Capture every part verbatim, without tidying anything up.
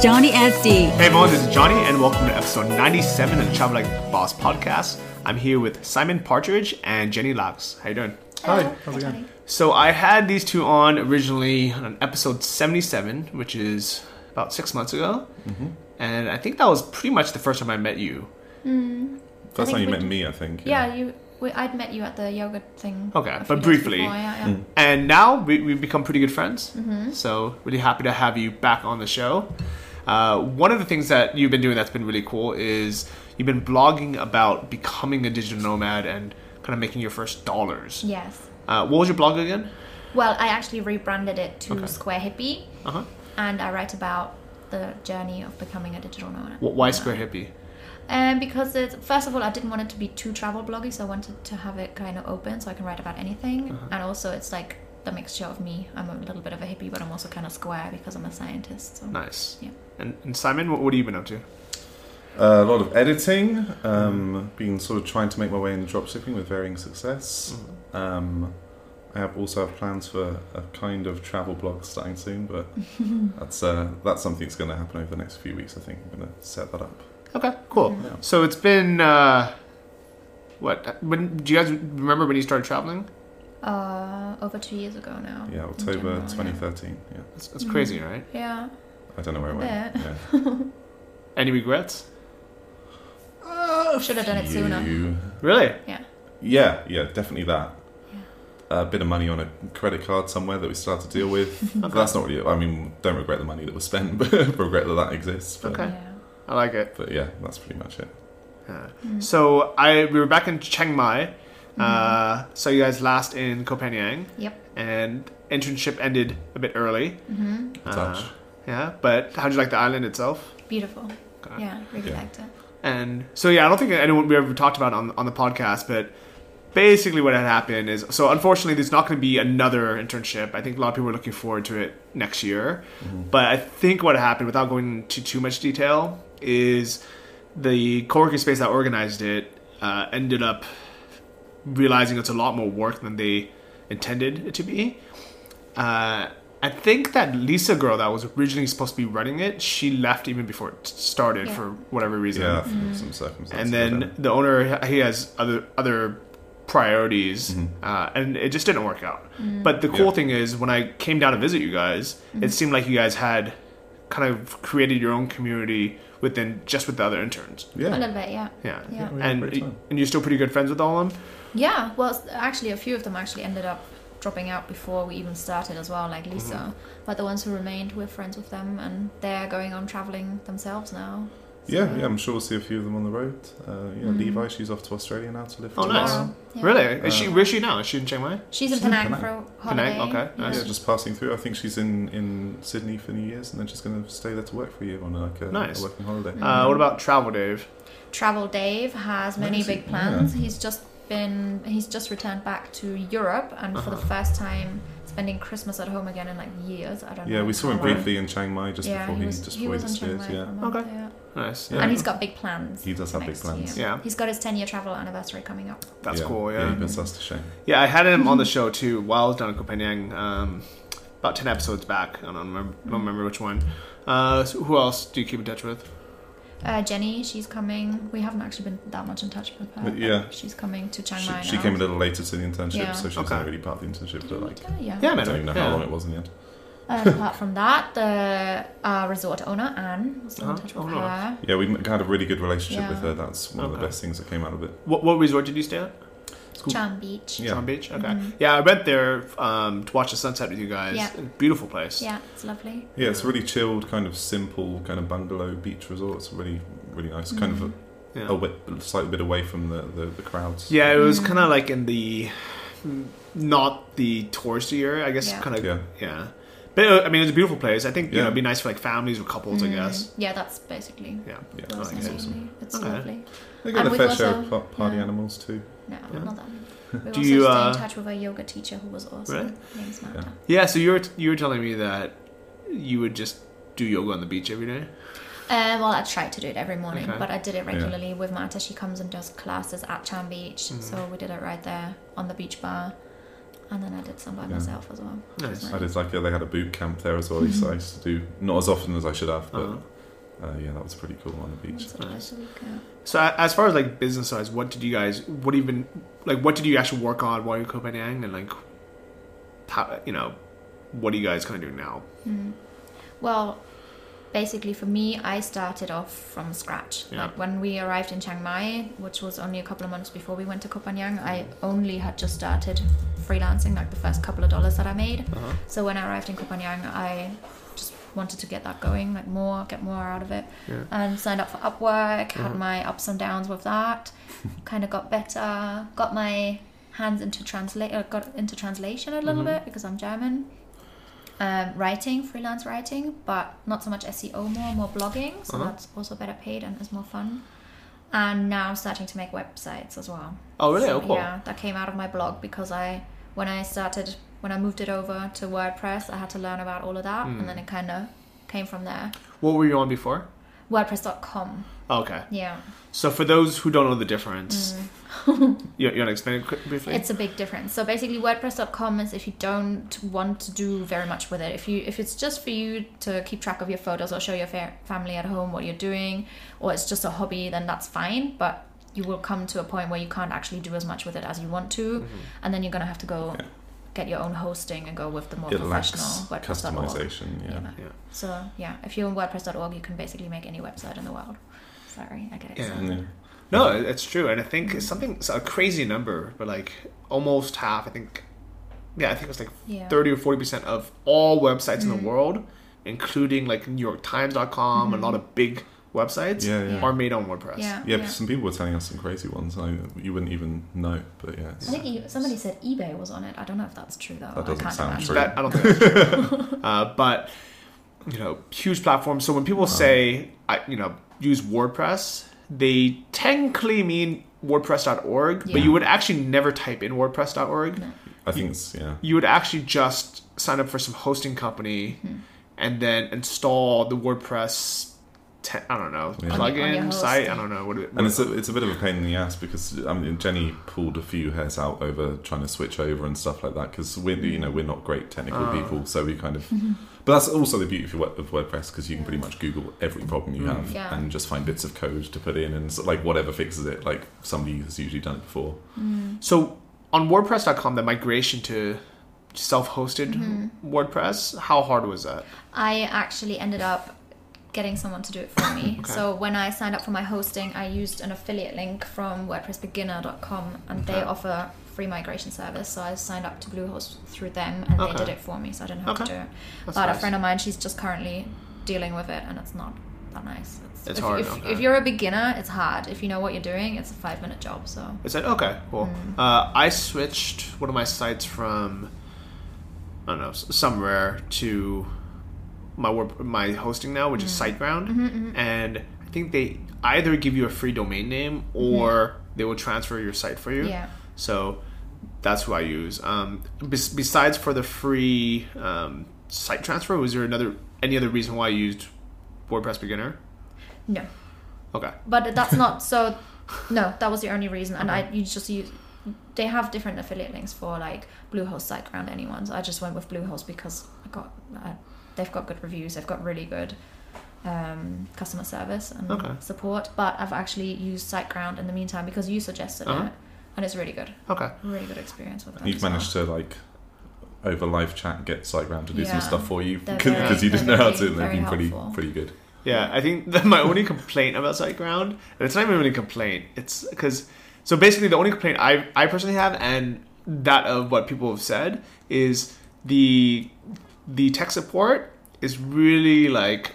Johnny S D. Hey everyone, this is Johnny and welcome to episode ninety-seven of the Travel Like a Boss podcast. I'm here with Simon Partridge and Jenny Lacks. How you doing? Hi. Hi. How's it going? So I had these two on originally on episode seventy-seven, which is about six months ago. Mm-hmm. And I think that was pretty much the first time I met you. Mm. That's how you met me, I think. Yeah, yeah you... I'd met you at the yoga thing. Okay, but briefly. Before, yeah, yeah. Mm. And now we, we've become pretty good friends. Mm-hmm. So really happy to have you back on the show. Uh, one of the things that you've been doing that's been really cool is you've been blogging about becoming a digital nomad and kind of making your first dollars. Yes. Uh, what was your blog again? Well, I actually rebranded it to okay. Square Hippie. Uh-huh. And I write about the journey of becoming a digital nomad. Why Square Hippie? Um, because it's, first of all, I didn't want it to be too travel bloggy, so I wanted to have it kind of open so I can write about anything. Uh-huh. And also, it's like the mixture of me. I'm a little bit of a hippie, but I'm also kind of square because I'm a scientist. So. Nice. Yeah. And, and Simon, what, what have you been up to? Uh, a lot of editing. Um, been sort of trying to make my way into dropshipping with varying success. Mm-hmm. Um, I have also have plans for a kind of travel blog starting soon, but that's uh, that's something that's going to happen over the next few weeks. I think I'm going to set that up. Okay, cool. Yeah. So it's been, uh, what, when do you guys remember when you started traveling? Uh, over two years ago now. Yeah, October twenty thirteen. Yeah, yeah. That's, that's mm-hmm. crazy, right? Yeah. I don't know where I went. Yeah. Any regrets? Uh, Should have done it sooner. Really? Yeah. Yeah, yeah, definitely that. Yeah. A bit of money on a credit card somewhere that we still have to deal with. Okay. That's not really, I mean, don't regret the money that was spent, but regret that that exists. But. Okay. Yeah. I like it. But yeah, that's pretty much it. Yeah. Mm. So I we were back in Chiang Mai. Uh, mm. Saw you guys last in Copenhagen. Yep. And internship ended a bit early. Mm-hmm. Uh, Touch. Yeah. But how'd you like the island itself? Beautiful. God. Yeah, really yeah. liked it. And so yeah, I don't think anyone we ever talked about it on on the podcast, but basically what had happened is, so unfortunately there's not going to be another internship. I think a lot of people are looking forward to it next year. Mm-hmm. But I think what happened, without going into too much detail, is the co-working space that organized it uh, ended up realizing it's a lot more work than they intended it to be. Uh, I think that Lisa girl that was originally supposed to be running it, she left even before it started yeah. for whatever reason. Yeah, for mm-hmm. some circumstances. And then right the owner, he has other other priorities, mm-hmm. uh, and it just didn't work out. Mm-hmm. But the cool yeah. thing is, when I came down to visit you guys, mm-hmm. it seemed like you guys had kind of created your own community within just with the other interns. Yeah. A little bit, yeah. Yeah. yeah. yeah and and you're still pretty good friends with all of them? Yeah. Well, actually, a few of them actually ended up dropping out before we even started as well, like Lisa. Mm-hmm. But the ones who remained, we're friends with them, and they're going on traveling themselves now. So. Yeah, yeah, I'm sure we'll see a few of them on the road. Uh, yeah, mm-hmm. Levi, she's off to Australia now to live. Oh, nice. Yeah. Really? Is uh, she? Where's she now? Is she in Chiang Mai? She's in Penang, Penang for a holiday. Penang, okay. Nice. Yeah, just passing through. I think she's in, in Sydney for New Year's, and then she's going to stay there to work for a year on like a, nice. a working holiday. Mm-hmm. Uh, what about Travel Dave? Travel Dave has many big plans. Yeah. He's just been. He's just returned back to Europe, and uh-huh. for the first time. Spending Christmas at home again in like years. I don't know. Yeah, we saw him briefly in Chiang Mai just yeah, before he, was, he just he was in Chiang Mai. Yeah. Month, okay. Yeah. Nice. Yeah. And he's got big plans. He does have big plans. Year. Yeah. He's got his ten-year travel anniversary coming up. That's yeah. cool. Yeah. yeah he puts us to shame. Yeah, I had him on the show too while I was down in Koh Phangan, um, about ten episodes back. I don't remember. I don't remember which one. Uh, so who else do you keep in touch with? Uh, Jenny, she's coming. We haven't actually been that much in touch with her. But yeah. But she's coming to Chiang Mai. She, she came a little later to the internship, yeah. so she's okay. not really part of the internship. But like, yeah, yeah. yeah I don't even know yeah. how long it was in the end. Uh, apart from that, the uh, resort owner, Anne, was still uh-huh. in touch with oh, no. her. Yeah, we had a really good relationship yeah. with her. That's one okay. of the best things that came out of it. What, what resort did you stay at? Cool. Cham Beach. Yeah. Cham Beach, okay. Mm-hmm. Yeah, I went there um, to watch the sunset with you guys. Yeah. Beautiful place. Yeah, it's lovely. Yeah, it's a really chilled, kind of simple, kind of bungalow beach resort. It's really, really nice. Mm-hmm. Kind of a, yeah. a wet, slightly bit away from the, the, the crowds. Yeah, it was mm-hmm. kind of like in the, not the touristy area, I guess. Yeah. Kind of, yeah. yeah. But I mean, it's a beautiful place. I think you yeah. know, it'd be nice for like families or couples, mm-hmm. I guess. Yeah, that's basically. Yeah, yeah. That's I like it. It's okay. lovely. They got a fair share of party yeah. animals too. No, yeah. not that many. We Do also you, uh, stay in touch with our yoga teacher who was awesome. Right? Her name's Marta. Yeah. yeah, so you were, t- you were telling me that you would just do yoga on the beach every day? Uh, well, I tried to do it every morning, okay. but I did it regularly yeah. with Marta. She comes and does classes at Cham Beach, mm. so we did it right there on the beach bar. And then I did some by yeah. myself as well. Nice. I did like a, they had a boot camp there as well, mm-hmm. so I used to do not as often as I should have, but uh-huh. uh, yeah, that was pretty cool on the beach. Nice. So as far as like business size, what did you guys, what even, like, what did you actually work on while you were in Copenhagen, and like, how, you know, what are you guys kind of doing now? Mm-hmm. Well, basically for me, I started off from scratch. Yeah. Like when we arrived in Chiang Mai, which was only a couple of months before we went to Koh Phangan, I only had just started freelancing, like the first couple of dollars that I made. Uh-huh. So when I arrived in Koh Phangan, I just wanted to get that going, like more, get more out of it. Yeah. And signed up for Upwork, uh-huh. had my ups and downs with that, kind of got better, got my hands into translate, got into translation a little mm-hmm. bit because I'm German. Um, writing, freelance writing, but not so much S E O, more, more blogging. So uh-huh. that's also better paid and is more fun. And now I'm starting to make websites as well. Oh, really? So, oh, cool. Yeah, that came out of my blog because I, when I started, when I moved it over to WordPress, I had to learn about all of that, mm. and then it kind of came from there. What were you on before? WordPress dot com. Oh, okay. Yeah. So for those who don't know the difference, mm. you, you want to explain it briefly? It's a big difference. So basically, WordPress dot com is if you don't want to do very much with it. If you if it's just for you to keep track of your photos or show your fa- family at home what you're doing, or it's just a hobby, then that's fine. But you will come to a point where you can't actually do as much with it as you want to, mm-hmm. and then you're gonna have to go yeah. get your own hosting and go with the more it professional WordPress dot org. Customization, yeah. You know? yeah. So yeah, if you're on WordPress dot org, you can basically make any website in the world. Sorry, I get excited. Yeah. No, it's true, and I think mm-hmm. it's something, it's a crazy number, but like almost half, I think, yeah, I think it was like yeah. thirty or forty percent of all websites mm-hmm. in the world, including like New York Times dot com mm-hmm. and a lot of big websites, yeah, yeah. are made on WordPress. Yeah, yeah, yeah. Some people were telling us some crazy ones, I, you wouldn't even know, but yeah. I think you, somebody said eBay was on it. I don't know if that's true, though. That doesn't I sound true. That, I don't think that's true. uh, but, you know, huge platform. So when people oh. say, I, you know, use WordPress, they technically mean WordPress dot org, yeah. but you would actually never type in WordPress dot org. No. I think you, it's, yeah. you would actually just sign up for some hosting company hmm. and then install the WordPress, te- I don't know, yeah. plugin, site, I don't know. What, what and it's a, it's a bit of a pain in the ass because I mean, Jenny pulled a few hairs out over trying to switch over and stuff like that because we're, you know, we're not great technical uh. people, so we kind of... But that's also the beauty of WordPress because you can pretty much Google every problem you have yeah. and just find bits of code to put in and like whatever fixes it. Like somebody has usually done it before. Mm. So on WordPress dot com, the migration to self-hosted mm-hmm. WordPress, how hard was that? I actually ended up getting someone to do it for me. Okay. So when I signed up for my hosting, I used an affiliate link from WordPress beginner dot com and okay. they offer free migration service, so I signed up to Bluehost through them and okay. they did it for me, so I didn't have okay. to do it. That's but nice. A friend of mine, she's just currently dealing with it and it's not that nice. It's, it's if, hard. If, okay. if you're a beginner, it's hard. If you know what you're doing, it's a five minute job. So it's like, okay, cool. Mm. Uh, I switched one of my sites from, I don't know, somewhere to my work, my hosting now, which mm. is SiteGround, mm-hmm, mm-hmm. and I think they either give you a free domain name or mm. they will transfer your site for you. Yeah. So that's who I use. Um, besides for the free um, site transfer, was there another any other reason why you used WordPress Beginner? No. Okay. But that's not so. No, that was the only reason. And okay. I you just use. They have different affiliate links for like Bluehost, SiteGround, anyone. So I just went with Bluehost because I got I, they've got good reviews. They've got really good um, customer service and okay. support. But I've actually used SiteGround in the meantime because you suggested uh-huh. it. And it's really good. Okay. Really good experience with that. You've managed well. to, like, over live chat, get SiteGround to do yeah. some stuff for you because you didn't know how to. They've been pretty, pretty good. Yeah, I think that my only complaint about SiteGround, and it's not even really a complaint, it's because, so basically the only complaint I I personally have, and that of what people have said, is the the tech support is really, like,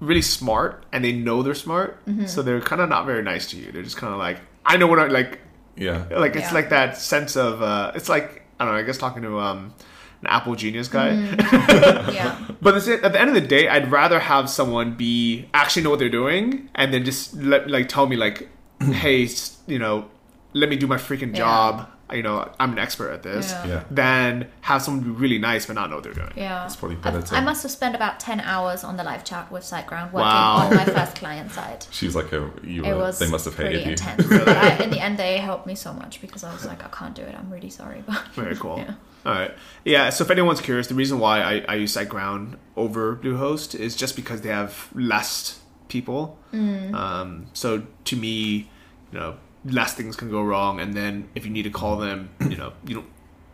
really smart, and they know they're smart, mm-hmm. so they're kind of not very nice to you. They're just kind of like, I know what I like. Yeah. Like it's yeah. like that sense of uh, it's like I don't know. I guess talking to um, an Apple Genius guy. Mm. yeah. But at the end of the day, I'd rather have someone be actually know what they're doing and then just let, like tell me like, hey, you know, let me do my freaking yeah. job. You know, I'm an expert at this. Yeah. Yeah. Then have someone be really nice but not know what they're doing. Yeah, it's probably better. I, I must have spent about ten hours on the live chat with SiteGround working wow. on my first client side. She's like, a, you were, it was they must have hated intense. You. Really? But I, in the end, they helped me so much because I was like, I can't do it. I'm really sorry. But very cool. Yeah. All right. Yeah. So if anyone's curious, the reason why I, I use SiteGround over Bluehost is just because they have less people. Mm. Um. So to me, you know. Less things can go wrong, and then if you need to call them, you know, you don't,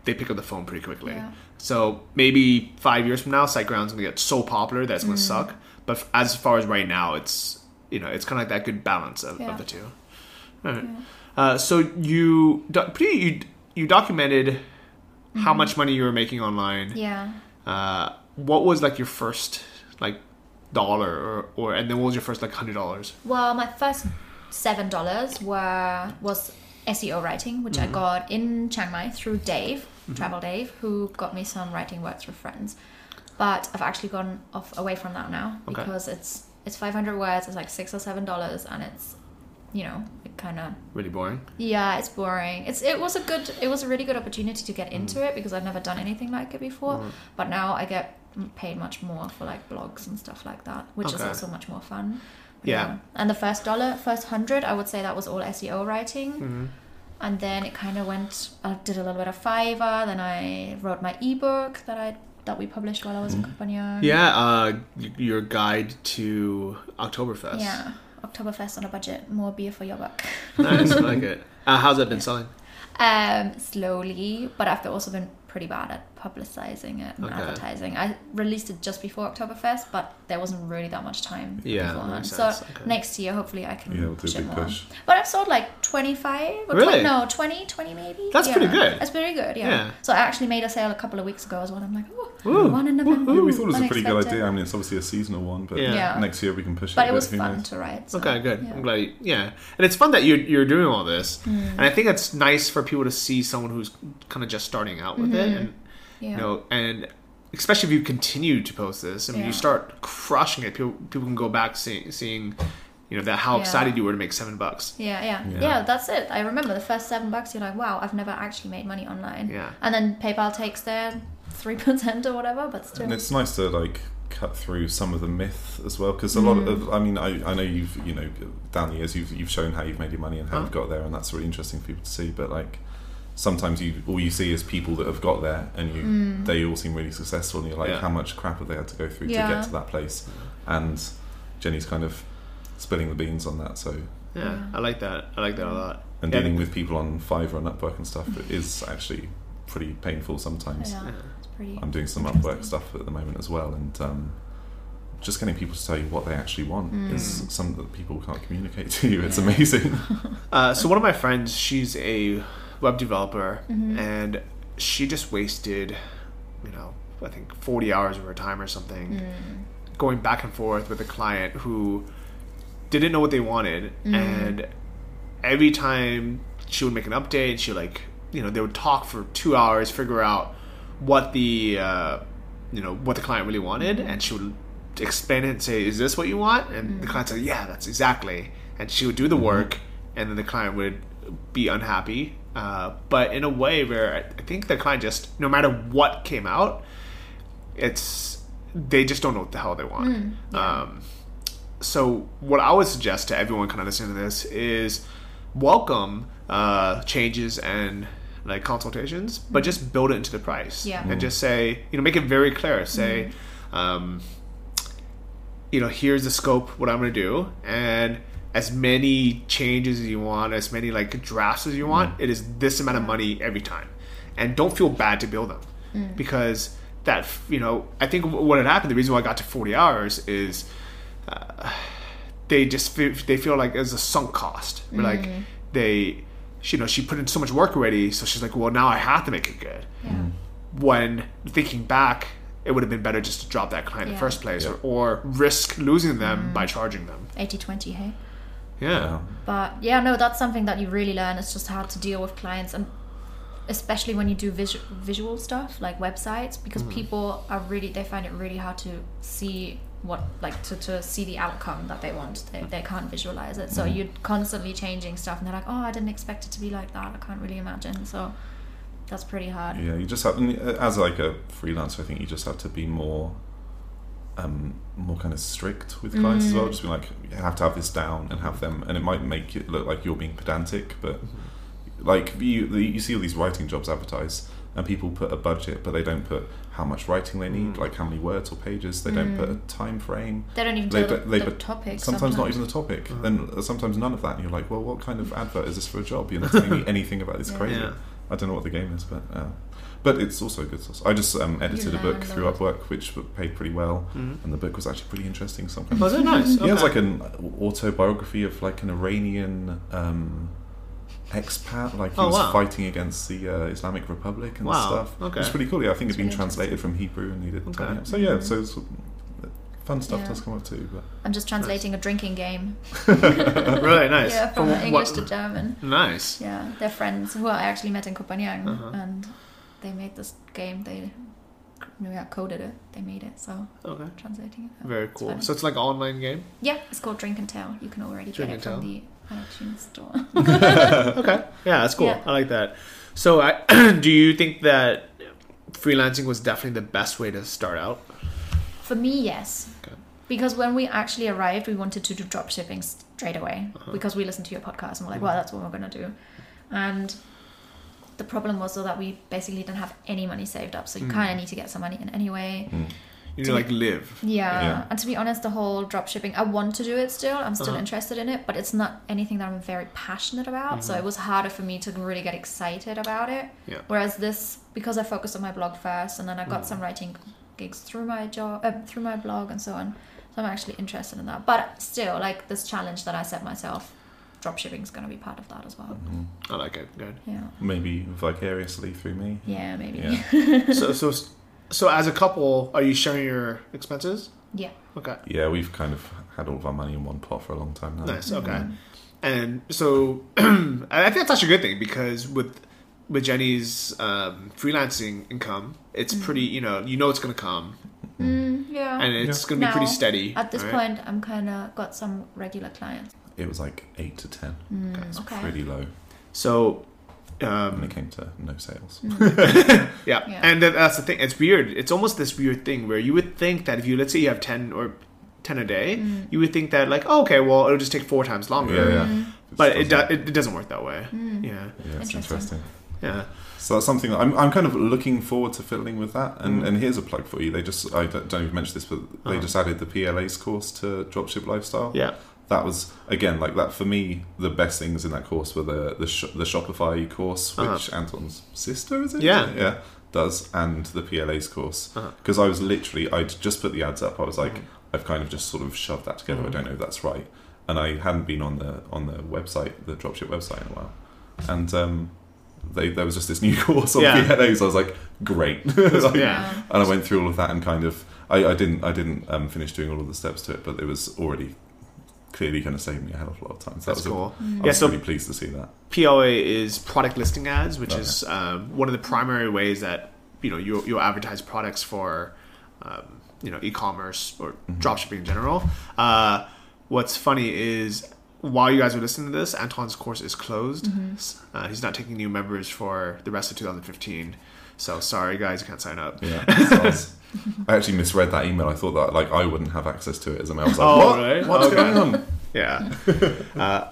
they pick up the phone pretty quickly. Yeah. So maybe five years from now, SiteGround's gonna get so popular that it's gonna mm. suck. But as far as right now, it's you know, it's kind of like that good balance of, yeah. of the two. All right. Yeah. Uh, so you pretty you you documented mm-hmm. how much money you were making online. Yeah. Uh, what was like your first like dollar or, or and then what was your first like hundred dollars? Well, my first. Seven dollars were was S E O writing, which mm-hmm. I got in Chiang Mai through Dave, mm-hmm. Travel Dave, who got me some writing work through friends. But I've actually gone off away from that now okay. because it's it's five hundred words, it's like six or seven dollars, and it's you know it kind of really boring. Yeah, it's boring. It's it was a good it was a really good opportunity to get into mm. it because I've never done anything like it before. Mm. But now I get paid much more for like blogs and stuff like that, which okay. is also much more fun. Yeah. yeah. And the first dollar, first hundred, I would say that was all S E O writing. Mm-hmm. And then it kind of went, I did a little bit of Fiverr. Then I wrote my ebook that I that we published while I was mm-hmm. in Koh Phangan. Yeah, uh, your guide to Oktoberfest. Yeah, Oktoberfest on a budget. More beer for your buck. Nice, I like it. Uh, how's that been yeah. selling? Um, slowly, but I've also been pretty bad at publicizing it and okay. advertising. I released it just before Oktoberfest, but there wasn't really that much time yeah, beforehand. So okay. next year, hopefully, I can yeah, we'll push it more. Push. But I've sold like twenty-five, or really? twenty, no, twenty, twenty maybe. That's yeah. pretty good. That's pretty good, yeah. yeah. So I actually made a sale a couple of weeks ago as well. I'm like, oh, ooh, one in November. Yeah, we thought it was unexpected. A pretty good idea. I mean, it's obviously a seasonal one, but yeah. Yeah. next year we can push it. But it was fun knows. To write. So, okay, good. Yeah. I'm glad. You, yeah, and it's fun that you're you're doing all this, mm. and I think it's nice for people to see someone who's kind of just starting out with mm-hmm. it. And, yeah. You know, and especially if you continue to post this, I mean, yeah. you start crushing it. People, people can go back seeing, seeing, you know, that how yeah. excited you were to make seven bucks. Yeah, yeah, yeah, yeah. That's it. I remember the first seven bucks. You're like, wow, I've never actually made money online. Yeah, and then PayPal takes their three percent or whatever, but still. And it's nice to like cut through some of the myth as well, because a mm. lot of, I mean, I, I know you've, you know, down the years you've you've shown how you've made your money and how oh. you've got there, and that's really interesting for people to see, but like. Sometimes you all you see is people that have got there, and you mm. they all seem really successful, and you're like, yeah. how much crap have they had to go through yeah. to get to that place? And Jenny's kind of spilling the beans on that. So yeah, yeah. I like that. I like that a lot. And yeah, dealing with people on Fiverr and Upwork and stuff is actually pretty painful sometimes. Yeah, it's pretty. I'm doing some Upwork stuff at the moment as well, and um, just getting people to tell you what they actually want mm. is something that people can't communicate to you. It's yeah. amazing. uh, so one of my friends, she's a web developer, mm-hmm. and she just wasted, you know, I think forty hours of her time or something, mm. going back and forth with a client who didn't know what they wanted, mm. and every time she would make an update, she like, you know, they would talk for two hours, figure out what the, uh, you know, what the client really wanted, mm. and she would explain it and say, "Is this what you want?" And mm. the client said, "Yeah, that's exactly." And she would do the work, and then the client would be unhappy. Uh, but in a way where I think the client just, no matter what came out, it's they just don't know what the hell they want. Mm, yeah. Um, so what I would suggest to everyone kind of listening to this is welcome uh, changes and like consultations, mm. but just build it into the price. Yeah. Mm. And just say, you know, make it very clear. Say, mm. um, you know, here's the scope, what I'm going to do, and as many changes as you want, as many like drafts as you want, mm. it is this amount of money every time. And don't feel bad to build them. Mm. Because that, you know, I think what had happened, the reason why I got to forty hours is uh, they just, feel, they feel like it's a sunk cost. Mm. Like they, you know, she put in so much work already, so she's like, well, now I have to make it good. Yeah. Mm. When thinking back, it would have been better just to drop that client yeah. in the first place yeah. or, or risk losing them mm. by charging them. eighty-twenty, hey? Yeah. But yeah, no, that's something that you really learn. It's just how to deal with clients, and especially when you do visu- visual stuff like websites, because mm. people are really, they find it really hard to see what like to, to see the outcome that they want. They they can't visualize it. So mm-hmm. you're constantly changing stuff, and they're like, oh, I didn't expect it to be like that. I can't really imagine. So that's pretty hard. Yeah, you just have, and as like a freelancer, I think you just have to be more, um, more kind of strict with clients mm. as well. Just be like, you have to have this down and have them, and it might make it look like you're being pedantic, but mm-hmm. like you you see all these writing jobs advertised. And people put a budget, but they don't put how much writing they need, mm. like how many words or pages. They mm. don't put a time frame. They don't even do the, the put, topic. Sometimes, sometimes not even the topic. Mm. And sometimes none of that. And you're like, well, what kind of advert is this for a job? You're not telling me anything about this. Yeah. Crazy. Yeah. I don't know what the game is, but uh, but it's also a good source. I just um, edited a book through Upwork, which paid pretty well, mm. and the book was actually pretty interesting. Sometimes. Was it nice? Yeah, okay. It was like an autobiography of like an Iranian. Um, expat, like he oh, was wow. fighting against the uh, Islamic Republic and wow. stuff. Okay. It was pretty cool. Yeah, I think it's, it's been really translated from Hebrew and needed okay. time. So yeah, mm-hmm. so it's, fun stuff yeah. does come up too. But I'm just translating nice. a drinking game. Really nice. Yeah, from, from English what? to German. Nice. Yeah, they're friends who I actually met in Copenhagen, uh-huh. and they made this game. They yeah, coded it. They made it. So okay. I'm translating it. Very it's cool. Funny. So it's like an online game. Yeah, it's called Drink and Tell. You can already Drink get it from tell. the iTunes store. Okay. Yeah, that's cool. Yeah. I like that. So I, do you think that freelancing was definitely the best way to start out? For me, yes. Okay. Because when we actually arrived, we wanted to do drop shipping straight away uh-huh. because we listened to your podcast and we're like, mm-hmm. well, that's what we're going to do. And the problem was so that we basically didn't have any money saved up. So you mm. kind of need to get some money in anyway. Mm. You know, like live. Yeah. yeah. And to be honest, the whole dropshipping, I want to do it still. I'm still uh-huh. interested in it, but it's not anything that I'm very passionate about. Mm-hmm. So it was harder for me to really get excited about it. Yeah. Whereas this, because I focused on my blog first, and then I got mm-hmm. some writing gigs through my job, uh, through my blog and so on. So I'm actually interested in that. But still, like this challenge that I set myself, dropshipping is going to be part of that as well. Mm-hmm. I like it. Good. Yeah. Maybe vicariously through me. Yeah, maybe. Yeah. so, so. So as a couple, are you sharing your expenses? Yeah. Okay. Yeah, we've kind of had all of our money in one pot for a long time now. Nice, okay. Mm-hmm. And so I think that's actually a good thing because with with Jenny's um, freelancing income, it's mm. pretty, you know, you know it's going to come. Mm, yeah. And it's yeah. going to be now, pretty steady. At this right? point, I'm kind of got some regular clients. It was like eight to ten. Mm, okay. It's okay. pretty low. So... Um, when it came to no sales. yeah. yeah, and that's the thing. It's weird. It's almost this weird thing where you would think that if you, let's say you have ten or ten a day, mm. you would think that like, oh, okay, well, it'll just take four times longer. Yeah, yeah. Mm. But it, do- it doesn't work that way. Mm. Yeah, yeah, it's interesting. interesting. Yeah. So that's something that I'm I'm kind of looking forward to fiddling with that. And mm. and here's a plug for you. They just I don't, don't even mention this, but they uh-huh. just added the P L A's course to Dropship Lifestyle. Yeah. That was, again, like that for me, the best things in that course were the the, Sh- the Shopify course, which uh-huh. Anton's sister, is it? Yeah. Yeah, does, and the P L A's course. Because uh-huh. I was literally, I'd just put the ads up. I was like, mm. I've kind of just sort of shoved that together. Mm. I don't know if that's right. And I hadn't been on the on the website, the dropship website in a while. And um, they, there was just this new course on yeah. P L A's. I was like, great. like, yeah. And I went through all of that and kind of, I, I didn't, I didn't um, finish doing all of the steps to it, but it was already... clearly going to save me a hell of a lot of time. So that's that was cool. A, I was yeah, so really pleased to see that. P L A is product listing ads, which okay. is um, one of the primary ways that you know you you advertise products for um, you know e-commerce or mm-hmm. dropshipping in general. Uh, what's funny is while you guys were listening to this, Anton's course is closed. Mm-hmm. Uh, he's not taking new members for the rest of twenty fifteen. So sorry, guys, you can't sign up. Yeah. I actually misread that email. I thought that like I wouldn't have access to it as a mail. I was like, oh, what? Right? What's okay. going on? Yeah, uh,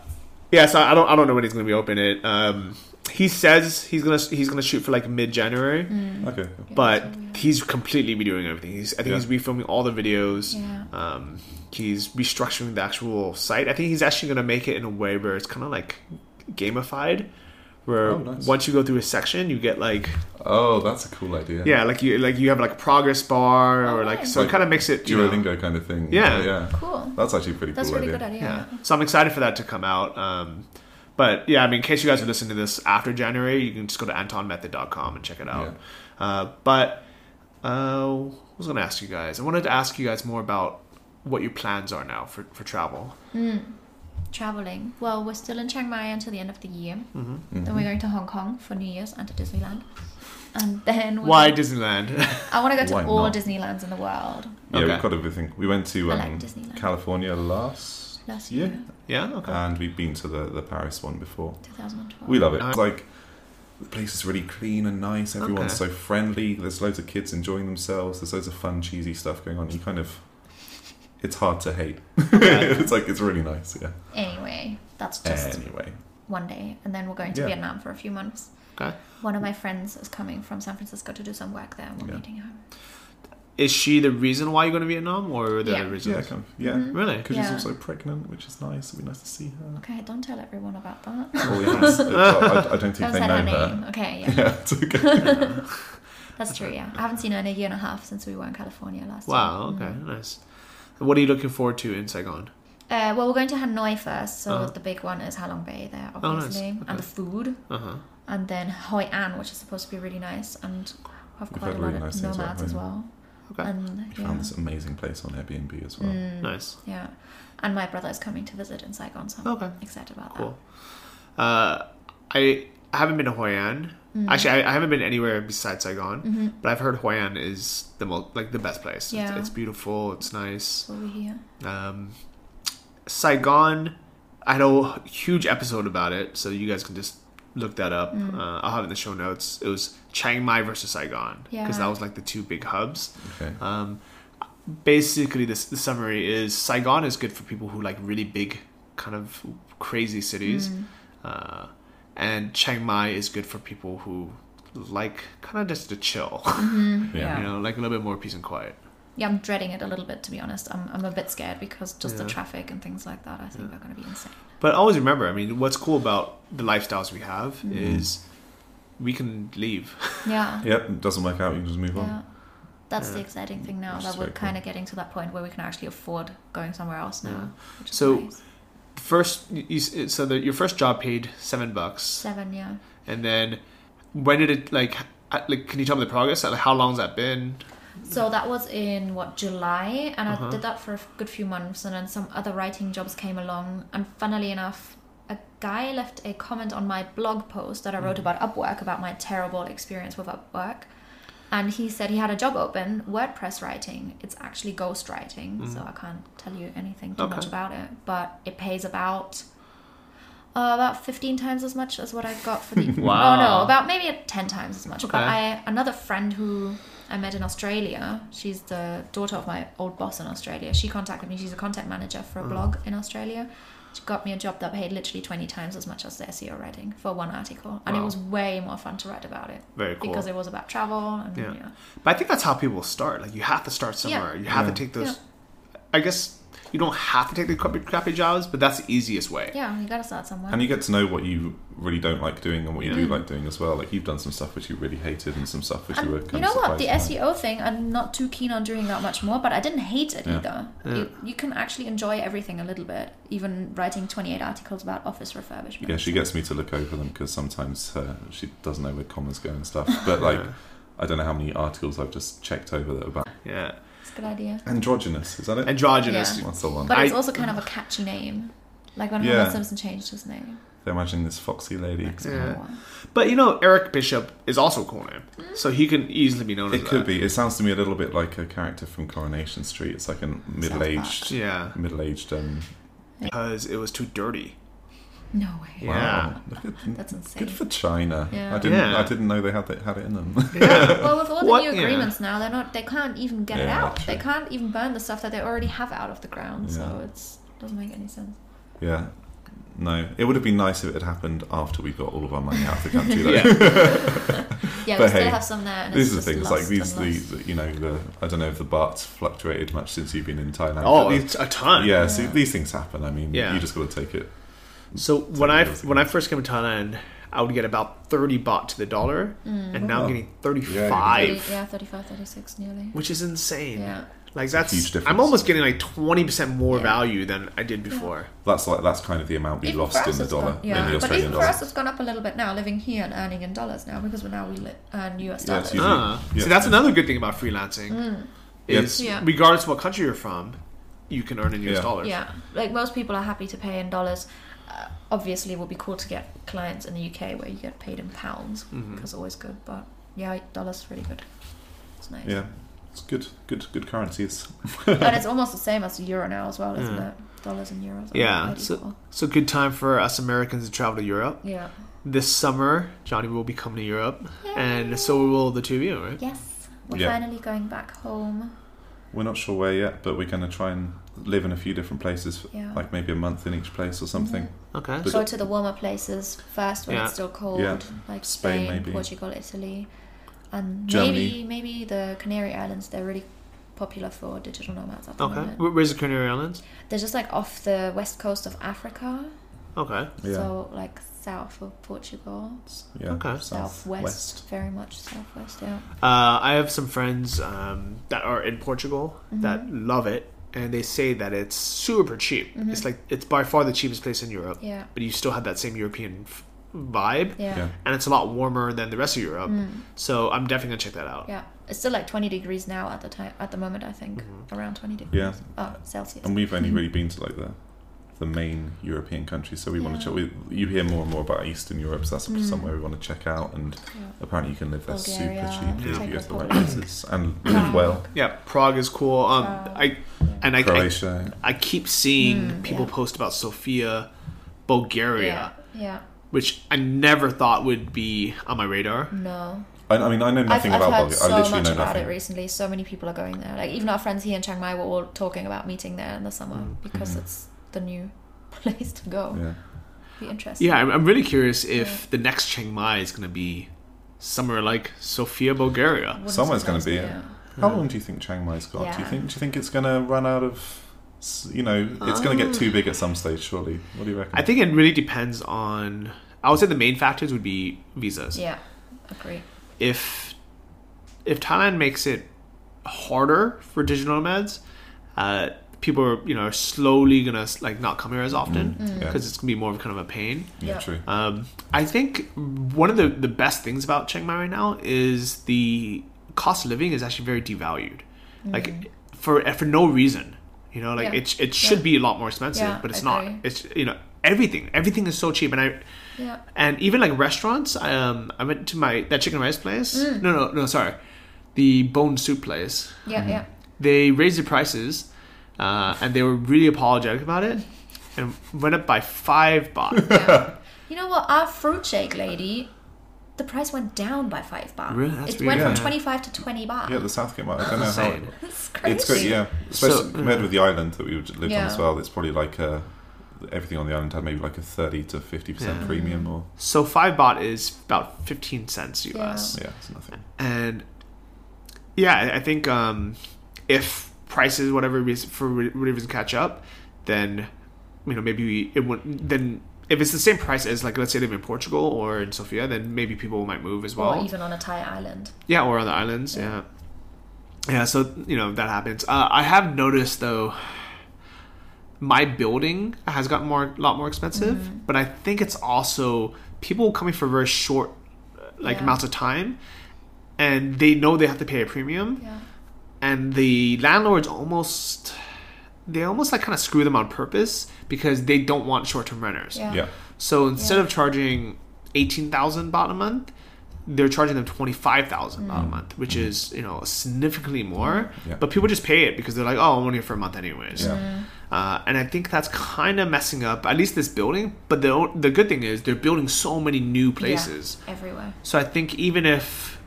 yeah. So I don't, I don't know when he's going to be open it. Um, he says he's gonna, he's gonna shoot for like mid January. Mm. Okay, but yeah, so, yeah. he's completely redoing everything. He's, I think yeah. he's refilming all the videos. Yeah. Um, he's restructuring the actual site. I think he's actually going to make it in a way where it's kind of like gamified. Where oh, nice. Once you go through a section, you get like oh, that's a cool idea. Yeah, like you like you have like a progress bar oh, or like nice. So like it kind of makes it Duolingo kind of thing. Yeah, yeah, cool. That's actually a pretty that's cool really idea. Good idea. Yeah. So I'm excited for that to come out. Um, but yeah, I mean, in case you guys are listening to this after January, you can just go to anton method dot com and check it out. Yeah. Uh, but uh, I was going to ask you guys. I wanted to ask you guys more about what your plans are now for for travel. Mm. Traveling. Well, we're still in Chiang Mai until the end of the year. Mm-hmm. Mm-hmm. Then we're going to Hong Kong for New Year's and to Disneyland. And then why like, Disneyland? I want to go to why all not? Disneylands in the world. Yeah, okay. We've got everything. We went to um, like California last, last year. year. Yeah, okay. And we've been to the, the Paris one before. twenty twelve. We love it. It's like the place is really clean and nice. Everyone's okay. so friendly. There's loads of kids enjoying themselves. There's loads of fun, cheesy stuff going on. You kind of, it's hard to hate. Okay. It's like it's really nice. Yeah. Anyway, that's just anyway. one day, and then we're going to yeah. Vietnam for a few months. Okay. One of my friends is coming from San Francisco to do some work there. We're yeah. meeting her. Is she the reason why you're going to Vietnam, or are there yeah. reasons? Yeah, kind of, yeah. Mm-hmm. Really? Because yeah. she's also pregnant, which is nice. It'd be nice to see her. Okay, don't tell everyone about that. Oh, yes. I, I don't think don't they know her. Name. Her. Okay, yeah. Yeah, it's okay. Yeah. That's true, yeah. I haven't seen her in a year and a half since we were in California last year. Wow, time. Okay, mm-hmm. nice. What are you looking forward to in Saigon? Uh, well, we're going to Hanoi first, so uh-huh. the big one is Halong Bay there, obviously, oh, nice. Okay. and the food. Uh-huh. And then Hoi An, which is supposed to be really nice, and have quite a lot really of nice nomads as well. Okay. And, yeah. We found this amazing place on Airbnb as well. Mm, nice. Yeah, and my brother is coming to visit in Saigon, so I'm okay. excited about cool. that. Uh, I haven't been to Hoi An. Mm-hmm. Actually, I, I haven't been anywhere besides Saigon, mm-hmm. but I've heard Hoi An is the most, like the best place. Yeah. It's, it's beautiful. It's nice. Over here. Um, Saigon, I had a huge episode about it, so you guys can just look that up. Mm. Uh, I'll have it in the show notes. It was Chiang Mai versus Saigon because yeah. that was like the two big hubs. Okay. Um, basically, this, the summary is Saigon is good for people who like really big, kind of crazy cities, mm. uh, and Chiang Mai is good for people who like kind of just to chill. Mm-hmm. yeah. You know, like a little bit more peace and quiet. Yeah, I'm dreading it a little bit, to be honest. I'm I'm a bit scared because just yeah. the traffic and things like that, I think yeah. are going to be insane. But always remember, I mean, what's cool about the lifestyles we have mm. is we can leave. Yeah. Yep, it doesn't work out, you can just move yeah. on. That's yeah. the exciting thing now, that we're kind of cool. getting to that point where we can actually afford going somewhere else now. Yeah. So, nice. first, you, so the, your first job paid seven bucks. Seven, yeah. And then, when did it, like, like can you tell me the progress? Like, how long's that been? So that was in, what, July? And uh-huh. I did that for a good few months. And then some other writing jobs came along. And funnily enough, a guy left a comment on my blog post that I wrote mm. about Upwork, about my terrible experience with Upwork. And he said he had a job open, WordPress writing. It's actually ghostwriting, mm. so I can't tell you anything too okay. much about it. But it pays about... Uh, about fifteen times as much as what I got for the... wow. Oh, no, about maybe ten times as much. Okay. But I another friend who I met in Australia, she's the daughter of my old boss in Australia. She contacted me. She's a content manager for a mm. blog in Australia. She got me a job that paid literally twenty times as much as the S E O writing for one article. And wow. it was way more fun to write about it. Very cool. Because it was about travel. And, yeah. yeah. But I think that's how people start. Like, you have to start somewhere. Yeah. You have yeah. to take those... Yeah. I guess... You don't have to take the crappy, crappy jobs, but that's the easiest way. Yeah, you gotta start somewhere. And you get to know what you really don't like doing and what you mm. do like doing as well. Like, you've done some stuff which you really hated and some stuff which and you were kind you know of what? The by. S E O thing, I'm not too keen on doing that much more, but I didn't hate it yeah. either. Yeah. You, you can actually enjoy everything a little bit, even writing twenty-eight articles about office refurbishment. Yeah, she gets me to look over them because sometimes uh, she doesn't know where commas go and stuff. But, like, yeah. I don't know how many articles I've just checked over that are about... Yeah. Good idea. Androgynous, is that it? Androgynous. Yeah. That's the one. But it's also kind of a catchy name. Like when yeah. Homer Simpson changed his name. They're imagining this foxy lady. Yeah. But you know, Eric Bishop is also a cool name. Mm. So he can easily be known it as It could that. be. It sounds to me a little bit like a character from Coronation Street. It's like a middle-aged... Yeah. Middle-aged... Um... Because it was too dirty. No way. Wow. Yeah. That's insane. Good for China. Yeah. I didn't yeah. I didn't know they had it, had it in them. Yeah. Well, with all the what? new agreements yeah. now, they're not they can't even get yeah, it out. True. They can't even burn the stuff that they already have out of the ground. Yeah. So it's doesn't make any sense. Yeah. No. It would have been nice if it had happened after we got all of our money out of the country though. yeah. Yeah, but we still hey, have some there. And this is the thing. It's like these, the, you know, the I don't know if the baht's fluctuated much since you've been in Thailand. Oh, these, a ton. Yeah, yeah. So these things happen. I mean, yeah. you just got to take it. So when I when I first came to Thailand, I would get about thirty baht to the dollar, mm. and now wow. I'm getting thirty-five. Yeah, yeah, thirty-five, thirty-six nearly. Which is insane. Yeah. Like that's, that's a huge difference. I'm almost getting like twenty percent more yeah. value than I did before. Yeah. That's like that's kind of the amount we even lost in the dollar, gone, yeah. in the Australian dollar. But even for us, it's gone up a little bit now, living here and earning in dollars now because we're now we earn U S dollars. Yeah, uh, yeah. So that's another good thing about freelancing mm. is yeah. regardless of what country you're from, you can earn in U S yeah. dollars. Yeah, like most people are happy to pay in dollars. Uh, obviously it would be cool to get clients in the U K where you get paid in pounds mm-hmm. because it's always good, but yeah, dollar's really good. It's nice. Yeah, it's good, good, good currencies. And it's almost the same as the euro now as well, isn't yeah. it? Dollars and euros. Yeah, so, so good time for us Americans to travel to Europe. Yeah. This summer, Johnny will be coming to Europe, Yay. and so will the two of you, right? Yes, we're yeah. finally going back home. We're not sure where yet, but we're going to try and live in a few different places, yeah. like maybe a month in each place or something. Mm-hmm. Okay. But go to the warmer places first when yeah. it's still cold, yeah. like Spain, Spain maybe. Portugal, Italy, and Germany. maybe maybe the Canary Islands. They're really popular for digital nomads at the okay. moment. Okay, where's the Canary Islands? They're just like off the west coast of Africa. Okay. Yeah. So like south of Portugal. Yeah. Okay. Southwest, West. very much southwest. Yeah. Uh, I have some friends um, that are in Portugal mm-hmm. that love it, and they say that it's super cheap. Mm-hmm. It's like it's by far the cheapest place in Europe. Yeah. But you still have that same European f- vibe. Yeah. yeah. And it's a lot warmer than the rest of Europe. Mm. So I'm definitely gonna check that out. Yeah. It's still like twenty degrees now at the time at the moment. I think mm-hmm. around twenty degrees. Yeah. Oh, Celsius. And we've only really been to like the. the main European countries, so we yeah. want to check. We, you hear more and more about Eastern Europe, so that's mm. somewhere we want to check out. And yeah. apparently, you can live there Bulgaria, super cheaply if you go to the right places and live well. Yeah, Prague is cool. Um, Prague. I and I, Croatia. I I keep seeing mm, people yeah. post about Sofia, Bulgaria, yeah. yeah, which I never thought would be on my radar. No. I mean, I know nothing I've, about I've heard Bulgaria. So I literally much know about nothing. It recently. So many people are going there. Like even our friends here in Chiang Mai were all talking about meeting there in the summer mm. because mm. it's the new place to go. Yeah. Be interesting. Yeah, I'm, I'm really curious if yeah. the next Chiang Mai is going to be somewhere like Sofia, Bulgaria. Wouldn't Somewhere's going to be. Yeah. How long do you think Chiang Mai's got? Yeah. Do you think? Do you think it's going to run out of? You know, it's um, going to get too big at some stage, surely. What do you reckon? I think it really depends on. I would say the main factors would be visas. Yeah, agree. If if Thailand makes it harder for digital nomads, uh, people are, you know, are slowly gonna like not come here as often because mm. yeah. it's gonna be more of kind of a pain. Yeah, yeah. true. Um, I think one of the, the best things about Chiang Mai right now is the cost of living is actually very devalued, mm. like for for no reason. You know, like yeah. it it should yeah. be a lot more expensive, yeah, but it's I agree. not. It's you know everything everything is so cheap, and I yeah. and even like restaurants. Um, I went to my that chicken rice place. Mm. No, no, no, sorry, the bone soup place. Yeah, mm. yeah. They raised the prices. Uh, and they were really apologetic about it and went up by five baht. Yeah. You know what? Our fruit shake lady, the price went down by five baht. Really? That's it weird. went yeah. from twenty-five to twenty baht. Yeah, the Southgate market. I don't That's know insane. how it It's crazy. It's crazy, yeah. Especially so, compared uh, with the island that we lived yeah. on as well. It's probably like a, everything on the island had maybe like a thirty to fifty percent yeah. premium. Or So five baht is about fifteen cents U S. Yeah, yeah it's nothing. And yeah, I think um, if... prices, whatever reason, for whatever reason, catch up, then you know maybe we, it would. Then if it's the same price as like let's say live in Portugal or in Sofia, then maybe people might move as well. Or even on a Thai island. Yeah, or on the islands. Yeah, yeah. yeah so you know that happens. Uh, I have noticed though, my building has gotten more, a lot more expensive, mm-hmm. but I think it's also people coming for very short, like yeah. amounts of time, and they know they have to pay a premium. Yeah. And the landlords almost, they almost like kind of screw them on purpose because they don't want short-term renters. Yeah. yeah. So instead yeah. of charging eighteen thousand baht a month, they're charging them twenty-five thousand mm. baht a month, which mm. is, you know, significantly more. Yeah. But people just pay it because they're like, oh, I'm only here for a month anyways. Yeah. Mm. Uh, and I think that's kind of messing up, at least this building. But the the good thing is they're building so many new places. Yeah, everywhere. So I think even if...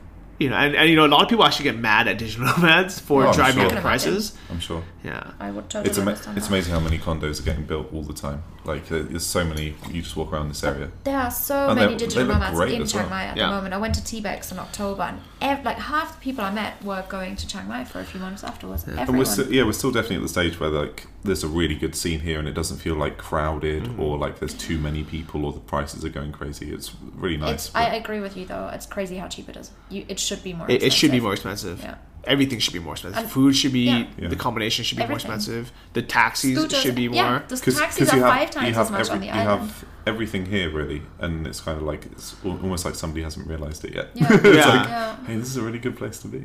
You know, and, and you know, a lot of people actually get mad at digital nomads for oh, driving sure. up prices. I'm sure. Yeah, I would totally. It's, ama- it's amazing how many condos are getting built all the time. Like, there's so many. You just walk around this area. But there are so and many digital nomads in Chiang Mai well. at yeah. the moment. I went to T B E X in October, and ev- like half the people I met were going to Chiang Mai for a few months afterwards. Yeah, and we're still, yeah, we're still definitely at the stage where like there's a really good scene here, and it doesn't feel like crowded mm-hmm. or like there's too many people or the prices are going crazy. It's really nice. It's, but... I agree with you though. It's crazy how cheap it is. You, it should Should be more expensive. It should be more expensive. Yeah. Everything should be more expensive. And food should be yeah. Yeah. the combination should be Everything. more expensive. The taxis Scooters, should be yeah, more. The taxis are have, five times as much every, on the you island. You have everything here really, and it's kind of like it's almost like somebody hasn't realized it yet. Yeah. it's yeah. like, yeah. hey, this is a really good place to be.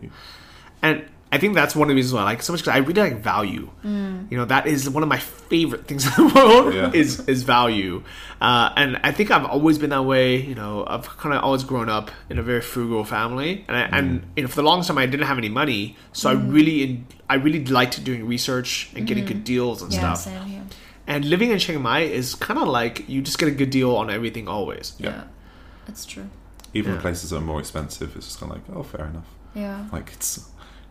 And I think that's one of the reasons why I like it so much, because I really like value. Mm. You know, that is one of my favorite things in the world, yeah. is is value. Uh, and I think I've always been that way. You know, I've kind of always grown up in a very frugal family, and I, mm. and you know, for the longest time I didn't have any money, so mm. I really I really liked doing research and getting mm. good deals and yeah, stuff. Same here. And living in Chiang Mai is kind of like you just get a good deal on everything always. Yeah, yeah. That's true. Even yeah. places that are more expensive, it's just kind of like, oh, fair enough. Yeah, like it's.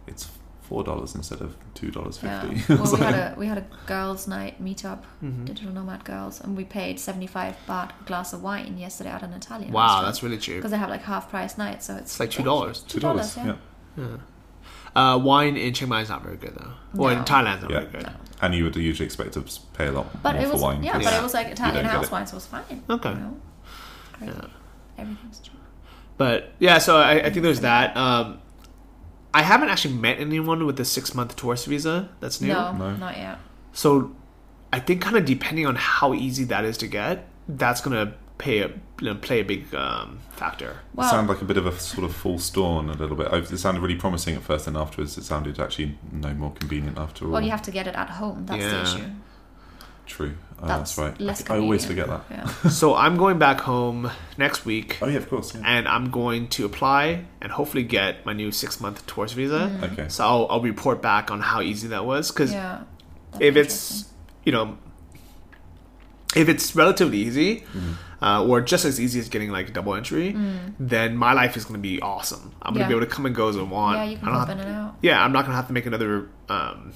It's four dollars instead of two dollars fifty. Yeah. Well, we had a we had a girls' night meetup, mm-hmm. digital nomad girls, and we paid seventy five baht a glass of wine yesterday at an Italian. Wow, restaurant. That's really cheap. Because they have like half price nights, so it's, it's like two dollars. Two dollars, yeah. yeah. Uh, wine in Chiang Mai is not very good though. Well, no. in Thailand, not yeah. very good. No. And you would usually expect to pay a lot but more it was, for wine. Yeah, but it was like Italian house wine, so it was fine. Okay. You know? Great. Yeah. Everything's cheap. But yeah, so I, I think there's that. Um, I haven't actually met anyone with a six-month tourist visa. That's new. No, no, not yet. So I think kind of depending on how easy that is to get, that's going to pay a, you know, play a big um, factor. Well, it sounded like a bit of a sort of false dawn a little bit. It sounded really promising at first, and afterwards it sounded actually no more convenient after all. Well, you have to get it at home. That's yeah. the issue. True. Uh, that's, that's right. Less I, I always forget that. Yeah. So I'm going back home next week. Oh yeah, of course. Yeah. And I'm going to apply and hopefully get my new six month tourist visa. Mm. Okay. So I'll, I'll report back on how easy that was, because yeah, if it's you know if it's relatively easy, mm. uh, or just as easy as getting like double entry, mm. then my life is going to be awesome. I'm going to yeah. be able to come and go as I want. Yeah, you can hop in and out. Yeah, I'm not going to have to make another. Um,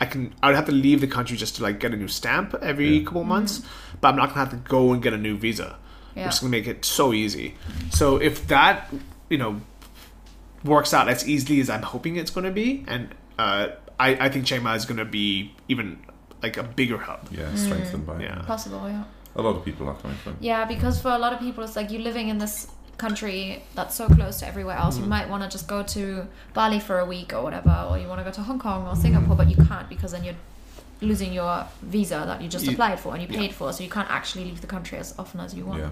I can. I would have to leave the country just to like get a new stamp every yeah. couple of months, mm-hmm. but I'm not gonna have to go and get a new visa. Yeah. Which is gonna make it so easy. Mm-hmm. So if that, you know, works out as easily as I'm hoping it's gonna be, and uh, I, I think Chiang Mai is gonna be even like a bigger hub. Yeah, strengthened mm-hmm. by yeah. possible. Yeah, a lot of people are coming from. Yeah, because for a lot of people, it's like you're living in this country that's so close to everywhere else. Mm. You might want to just go to Bali for a week or whatever, or you want to go to Hong Kong or Singapore, mm. but you can't, because then you're losing your visa that you just you, applied for and you paid yeah. for, so you can't actually leave the country as often as you want. Yeah.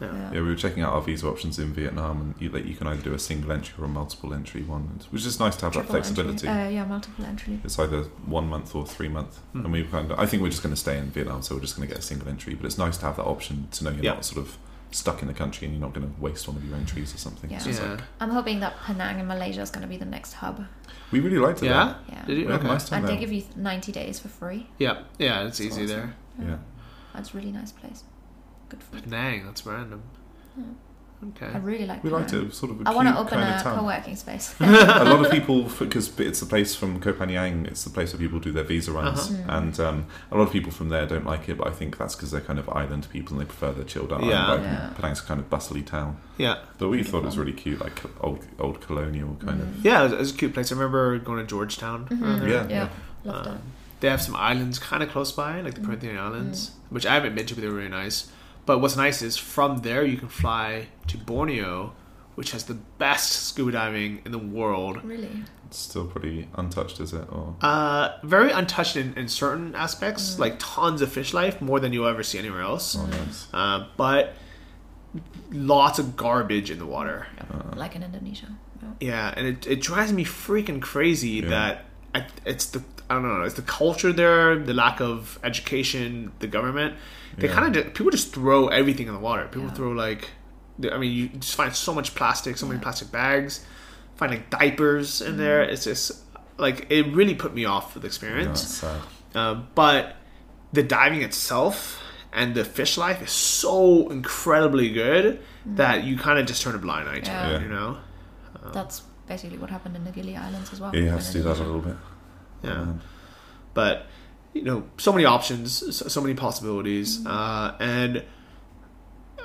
Yeah. yeah, yeah. We were checking out our visa options in Vietnam, and you, like, you can either do a single entry or a multiple entry one, which is nice to have Triple that flexibility. Uh, yeah, multiple entry. It's either one month or three month, mm. and we kind of, I think we're just going to stay in Vietnam, so we're just going to get a single entry. But it's nice to have that option to know you're yeah. not sort of stuck in the country and you're not going to waste one of your entries or something. Yeah. So yeah. Like, I'm hoping that Penang in Malaysia is going to be the next hub. We really liked it. Yeah, there. yeah. Did you? Okay. Had a nice time and there. They give you ninety days for free. Yeah, yeah, it's that's easy awesome. There. Yeah. yeah, that's a really nice place. Good food. Penang, that's random. Yeah. Okay. I really like. We liked it. It was sort of. A I want to open a co-working space. A lot of people, because it's the place from Koh Phangan, it's the place where people do their visa runs, uh-huh. mm. and um, a lot of people from there don't like it. But I think that's because they're kind of island people and they prefer the chilled out. Yeah, like, yeah. Penang's a kind of bustly town. Yeah, but we really thought fun. It was really cute, like old old colonial kind mm. of. Yeah, it was, it was a cute place. I remember going to Georgetown. Mm-hmm. Yeah, yeah, yeah. Um, it. They have some islands kind of close by, like the Corinthian mm. Islands, mm. which I haven't been to, but they were really nice. But what's nice is from there you can fly to Borneo, which has the best scuba diving in the world. Really? It's still pretty untouched, is it? Or uh, very untouched in, in certain aspects, mm. like tons of fish life, more than you'll ever see anywhere else. Oh, nice. Uh, but lots of garbage in the water. Uh, like in Indonesia. Yeah, yeah, and it, it drives me freaking crazy yeah. that I, it's the... I don't know. It's the culture there, the lack of education, the government. They yeah. kind of people just throw everything in the water. People yeah. throw like, I mean, you just find so much plastic, so yeah. many plastic bags, find like diapers in mm. there. It's just like it really put me off with the experience. Yeah, uh, but the diving itself and the fish life is so incredibly good mm. that you kind of just turn a blind eye to yeah. it. Yeah. You know, uh, that's basically what happened in the Gili Islands as well. Yeah, you have to do that a little bit. Yeah, but you know, so many options, so, so many possibilities. Mm-hmm. Uh, and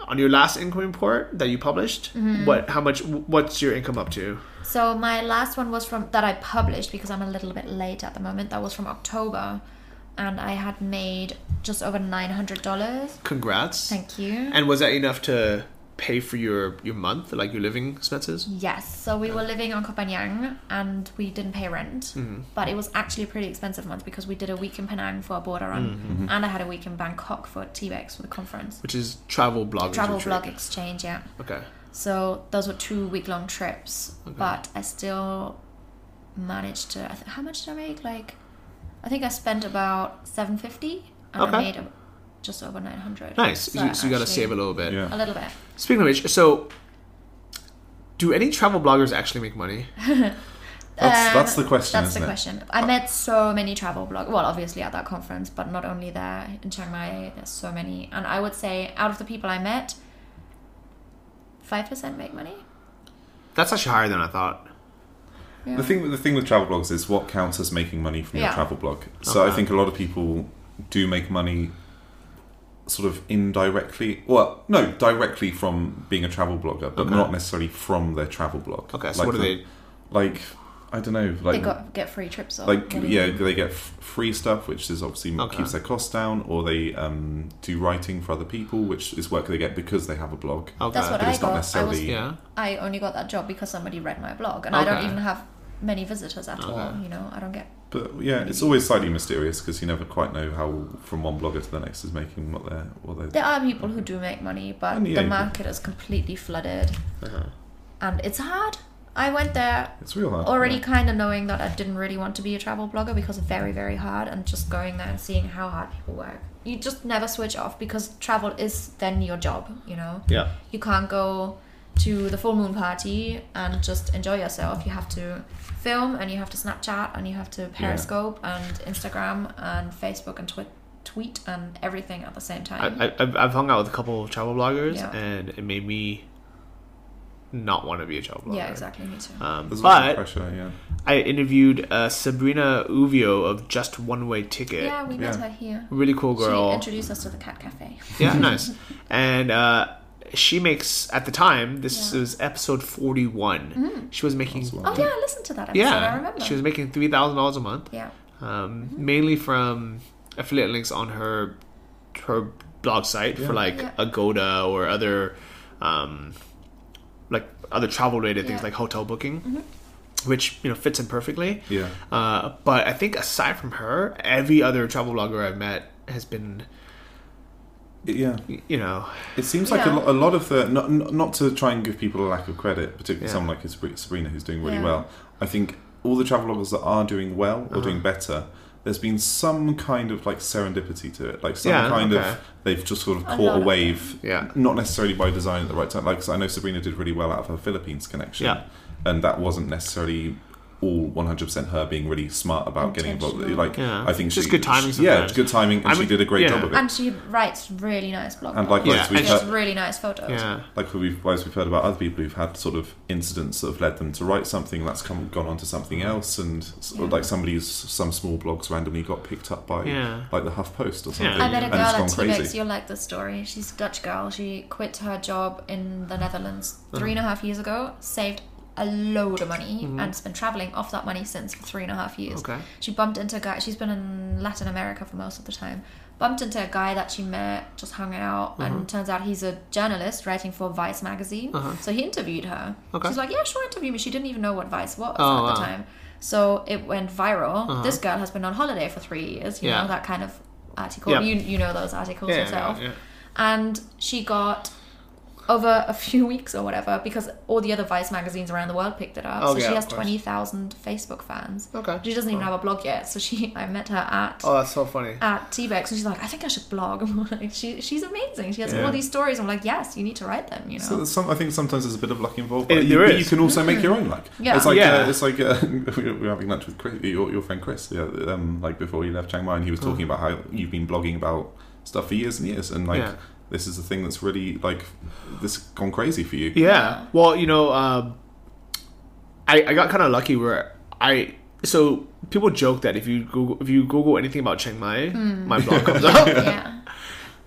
on your last income report that you published, mm-hmm. what, how much, what's your income up to? So my last one was from that I published because I'm a little bit late at the moment. That was from October, and I had made just over nine hundred dollars. Congrats! Thank you. And was that enough to pay for your, your month, like your living expenses? Yes. So we were living on Koh Phangan and we didn't pay rent. Mm-hmm. But it was actually a pretty expensive month because we did a week in Penang for a border run mm-hmm. and I had a week in Bangkok for T B E X for the conference. Which is travel blog Travel retreat. blog exchange, yeah. Okay. So those were two week long trips. Okay. But I still managed to, I th- how much did I make? Like, I think I spent about seven hundred fifty dollars and okay. I made a, just over nine hundred dollars. Nice. So, you, so you got to save a little bit. Yeah. A little bit. Speaking of which, so do any travel bloggers actually make money? That's, that's the question. Um, that's isn't the it? question. I met so many travel bloggers. Well, obviously at that conference, but not only there in Chiang Mai. There's so many, and I would say out of the people I met, five percent make money. That's actually higher than I thought. Yeah. The thing, the thing with travel blogs is what counts as making money from yeah. your travel blog. So okay. I think a lot of people do make money, sort of indirectly. Well, no, directly from being a travel blogger, but okay. not necessarily from their travel blog. Okay, so like what the, are they like? I don't know. Like, they got, get free trips off. Like, maybe. Yeah, they get f- free stuff, which is obviously okay. keeps their costs down, or they um, do writing for other people, which is work they get because they have a blog. Okay. That's what but I it's got. Not necessarily... I, was, yeah. I only got that job because somebody read my blog, and okay. I don't even have many visitors at okay. all. You know, I don't get... But yeah, it's always slightly mysterious because you never quite know how from one blogger to the next is making what they're... What they're there are people who do make money, but and, yeah, the market is completely flooded. Uh-huh. And it's hard. I went there it's real hard, already yeah. kind of knowing that I didn't really want to be a travel blogger because it's very, very hard, and just going there and seeing how hard people work. You just never switch off because travel is then your job, you know? Yeah. You can't go to the full moon party and just enjoy yourself. You have to film, and you have to Snapchat, and you have to Periscope yeah. and Instagram and Facebook and Twitter. Tweet and everything at the same time. I, I, I've hung out with a couple of travel bloggers yeah. and it made me... not want to be a travel blogger. Yeah, exactly. Me too. Um, but pressure, yeah. I interviewed uh, Sabrina Uvio of Just One Way Ticket. Yeah, we met yeah. her here. Really cool girl. She introduced us to the Cat Cafe. Yeah, nice. And uh, she makes, at the time, this yeah. was episode forty-one. Mm-hmm. She was making... Oh, oh, yeah, I listened to that episode. Yeah, I remember. She was making three thousand dollars a month. Yeah. Um, mm-hmm. Mainly from affiliate links on her, her blog site yeah. for like yeah. Agoda or other... Um, like other travel related things yeah. like hotel booking, mm-hmm. which, you know, fits in perfectly. Yeah. Uh, but I think aside from her, every other travel blogger I've met has been, yeah, you know, it seems like yeah. a, lot, a lot of the, not, not to try and give people a lack of credit, particularly yeah. someone like Sabrina who's doing really yeah. well. I think all the travel bloggers that are doing well or uh-huh. doing better, there's been some kind of like serendipity to it, like some yeah, kind okay. of they've just sort of caught a wave, yeah. not necessarily by design at the right time. Like, I know Sabrina did really well out of her Philippines connection, yeah. and that wasn't necessarily all one hundred percent her being really smart about getting involved. Like, yeah. I think just she, good timing. She, yeah, good timing, and I mean, she did a great yeah. job of it. And she writes really nice blogs, and like, yeah. we've heard, really nice photos. Yeah. Like we've, we've heard about other people who've had sort of incidents that have led them to write something that's come gone on to something else, and yeah. like somebody's some small blogs randomly got picked up by yeah. like the Huff Post or something. Yeah. I met a girl at T B E X. You'll like the story. She's a Dutch girl. She quit her job in the Netherlands three uh-huh. and a half years ago. Saved a load of money mm-hmm. and's been traveling off that money since for three and a half years. Okay. She bumped into a guy. She's been in Latin America for most of the time. Bumped into a guy that she met just hanging out, mm-hmm. and turns out he's a journalist writing for Vice magazine. Uh-huh. So he interviewed her. Okay. She's like, "Yeah, sure, interview me." She didn't even know what Vice was oh, at wow. the time, so it went viral. Uh-huh. This girl has been on holiday for three years. You yeah. know that kind of article. Yep. You you know those articles yeah, yourself. Yeah, yeah. And she got. Over a few weeks or whatever, because all the other Vice magazines around the world picked it up. Oh, so yeah, she has twenty thousand Facebook fans. Okay. She doesn't even oh. have a blog yet. So she, I met her at... Oh, that's so funny. At T B E X. And she's like, I think I should blog. I'm like, she, she's amazing. She has yeah. all these stories. I'm like, yes, you need to write them, you know. So some, I think sometimes there's a bit of luck involved. But it, you, there is. You can also make your own luck. Yeah. It's like, yeah. Uh, it's like uh, we were having lunch with Chris, your, your friend Chris, yeah, um, like before you left Chiang Mai, and he was talking oh. about how you've been blogging about stuff for years and years. And like... Yeah. This is the thing that's really, like, this gone crazy for you. Yeah. Well, you know, um, I, I got kind of lucky where I... So, people joke that if you Google, if you Google anything about Chiang Mai, mm. my blog comes up. Yeah.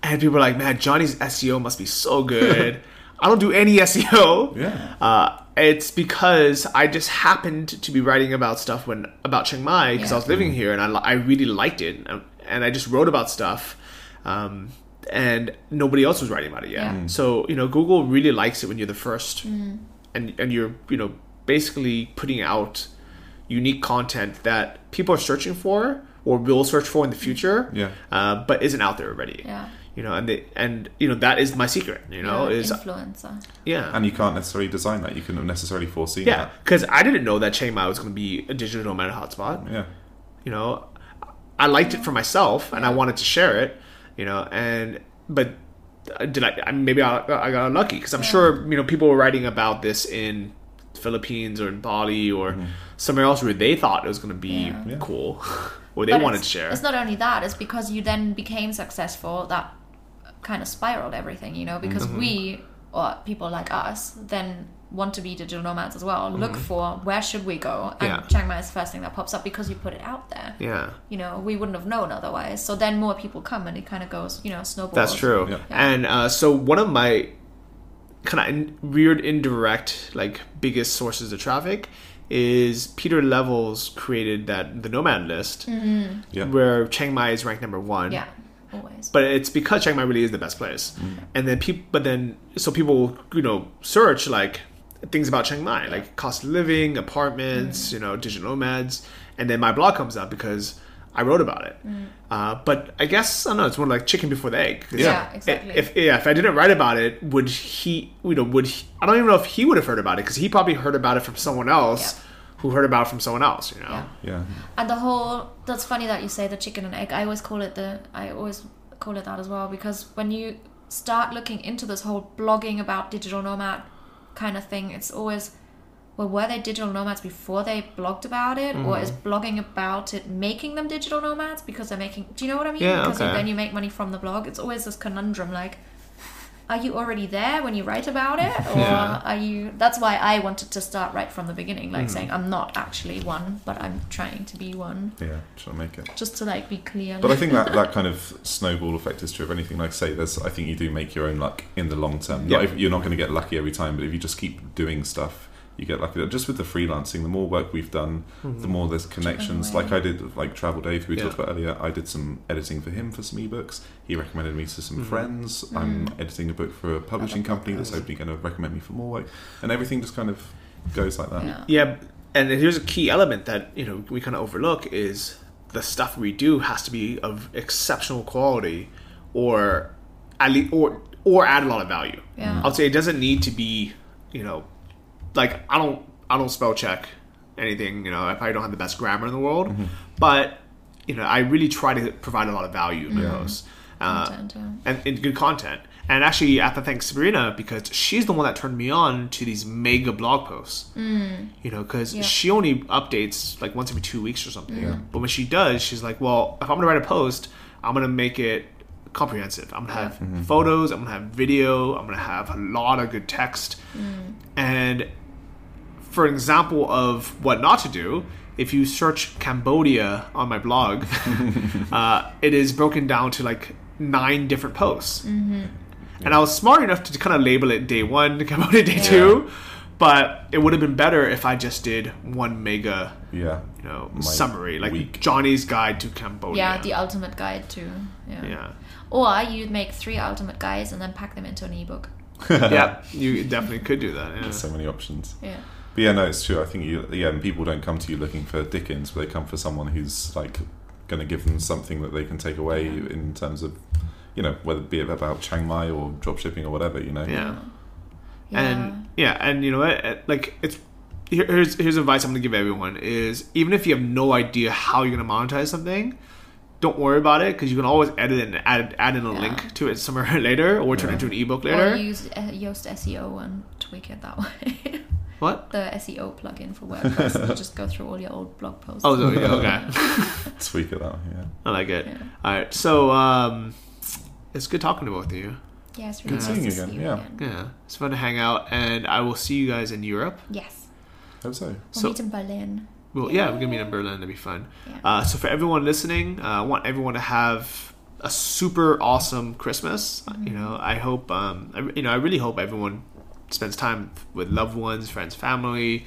And people are like, man, Johnny's S E O must be so good. I don't do any S E O. Yeah. Uh, it's because I just happened to be writing about stuff when about Chiang Mai because yeah. I was living mm. here and I, I really liked it. And, and I just wrote about stuff. Um... And nobody else was writing about it yet. Yeah. Mm. So, you know, Google really likes it when you're the first mm. and, and you're, you know, basically putting out unique content that people are searching for or will search for in the future, yeah. uh, but isn't out there already. Yeah. You know, and they, and you know that is my secret. You know, yeah, is influencer. Yeah, and you can't necessarily design that. You couldn't necessarily foresee yeah, that. Yeah, because I didn't know that Chiang Mai was going to be a digital nomad hotspot. Yeah, you know, I liked it for myself, and yeah. I wanted to share it. You know, and but did I? Maybe I, I got unlucky because I'm yeah. sure you know people were writing about this in Philippines or in Bali or mm. somewhere else where they thought it was going to be yeah. cool or they but wanted to share. It's not only that; it's because you then became successful that. Kind of spiraled everything, you know, because mm-hmm. we or people like us then want to be digital nomads as well. Mm-hmm. Look for where should we go, and yeah. Chiang Mai is the first thing that pops up because you put it out there. Yeah, you know, we wouldn't have known otherwise. So then more people come, and it kind of goes, you know, snowballs. That's true. Yeah. Yeah. And uh, so one of my kind of in- weird, indirect, like biggest sources of traffic is Peter Levels created that the Nomad List, mm-hmm. yeah. where Chiang Mai is ranked number one. Yeah. Always. But it's because Chiang Mai really is the best place, mm. and then people. But then, so people, you know, search like things about Chiang Mai, like cost of living, apartments, mm. you know, digital nomads, and then my blog comes up because I wrote about it. Mm. Uh, but I guess I don't know. It's more like chicken before the egg. Yeah. yeah, exactly. If yeah, if I didn't write about it, would he? You know, would he, I don't even know if he would have heard about it because he probably heard about it from someone else. Yeah. Who heard about from someone else, you know? Yeah. yeah. And the whole, that's funny that you say the chicken and egg. I always call it the, I always call it that as well, because when you start looking into this whole blogging about digital nomad kind of thing, it's always, well, were they digital nomads before they blogged about it? Mm-hmm. Or is blogging about it making them digital nomads because they're making, do you know what I mean? Yeah, because okay. then you make money from the blog. It's always this conundrum, like, are you already there when you write about it? Or yeah. are you... That's why I wanted to start right from the beginning, like mm. saying I'm not actually one, but I'm trying to be one. Yeah, trying to make it. Just to like be clear. But I think that, that kind of snowball effect is true of anything. Like say, there's, I think you do make your own luck in the long term. Yeah. Not if, you're not going to get lucky every time, but if you just keep doing stuff, you get lucky. Just with the freelancing, the more work we've done, mm-hmm. the more there's connections. Like I did, like Travel Dave, who we yeah. talked about earlier, I did some editing for him for some ebooks. He recommended me to some mm-hmm. friends. Mm-hmm. I'm editing a book for a publishing company that's hopefully going to recommend me for more work. And everything just kind of goes like that. Yeah. yeah, and here's a key element that, you know, we kind of overlook is the stuff we do has to be of exceptional quality or at least, or, or add a lot of value. Yeah. I'll say it doesn't need to be, you know, like I don't, I don't spell check anything. You know, I probably don't have the best grammar in the world, mm-hmm. but you know, I really try to provide a lot of value in my posts and in good content. And actually, I have to thank Sabrina because she's the one that turned me on to these mega blog posts. Mm. You know, because yeah. she only updates like once every two weeks or something. Yeah. But when she does, she's like, "Well, if I'm gonna write a post, I'm gonna make it comprehensive. I'm gonna have mm-hmm. photos. I'm gonna have video. I'm gonna have a lot of good text." Mm. And for an example of what not to do, if you search Cambodia on my blog, uh, it is broken down to like nine different posts. Mm-hmm. Yeah. And I was smart enough to kind of label it day one, Cambodia day yeah. two, but it would have been better if I just did one mega yeah. you know, my summary, like week. Johnny's Guide to Cambodia. Yeah, the ultimate guide to. Yeah. yeah. Or you'd make three ultimate guides and then pack them into an ebook. yeah, you definitely could do that. Yeah. There's so many options. Yeah. But yeah, no, it's true. I think you, yeah, people don't come to you looking for Dickens, but they come for someone who's like going to give them something that they can take away yeah. in terms of, you know, whether it be about Chiang Mai or dropshipping or whatever, you know. Yeah. yeah. And yeah, and you know what? Like, it's here, here's here's advice I'm going to give everyone: is even if you have no idea how you're going to monetize something, don't worry about it because you can always edit and add add in a yeah. link to it somewhere later, or turn yeah. it into an ebook later. Or use uh, Yoast S E O and tweak it that way. What? The S E O plugin for WordPress. You just go through all your old blog posts. Oh, so, yeah, okay. Tweak it out, yeah. I like it. Yeah. All right, so um, it's good talking to both of you. Yeah, it's really good nice seeing you again. See you yeah. again. Yeah, it's fun to hang out, and I will see you guys in Europe. Yes. I hope so. We'll so, meet in Berlin. Well, yeah, we're going to meet in Berlin. That'd be fun. Yeah. Uh, so for everyone listening, uh, I want everyone to have a super awesome Christmas. Mm-hmm. You know, I hope, um, I, you know, I really hope everyone spends time with loved ones, friends, family,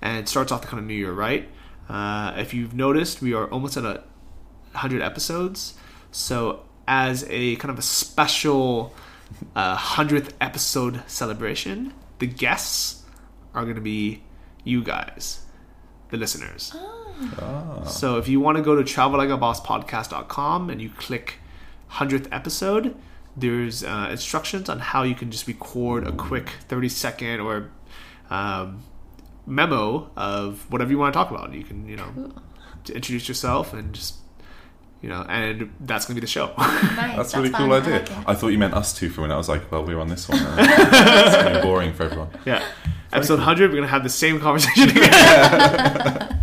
and starts off the kind of new year right. Uh, if you've noticed, we are almost at a hundred episodes. So, as a kind of a special uh, hundredth episode celebration, the guests are going to be you guys, the listeners. Oh. Oh. So if you want to go to travel like a boss podcast dot com and you click one hundredth episode, there's uh, instructions on how you can just record a quick thirty second or um, memo of whatever you want to talk about. You can, you know, cool. introduce yourself and just, you know, and that's going to be the show. Nice. That's a really cool idea. I, like I thought you meant us two for when I was like, well, we were on this one. It's going to be boring for everyone. Yeah. Thank Episode you. one hundred, we're going to have the same conversation again. Yeah.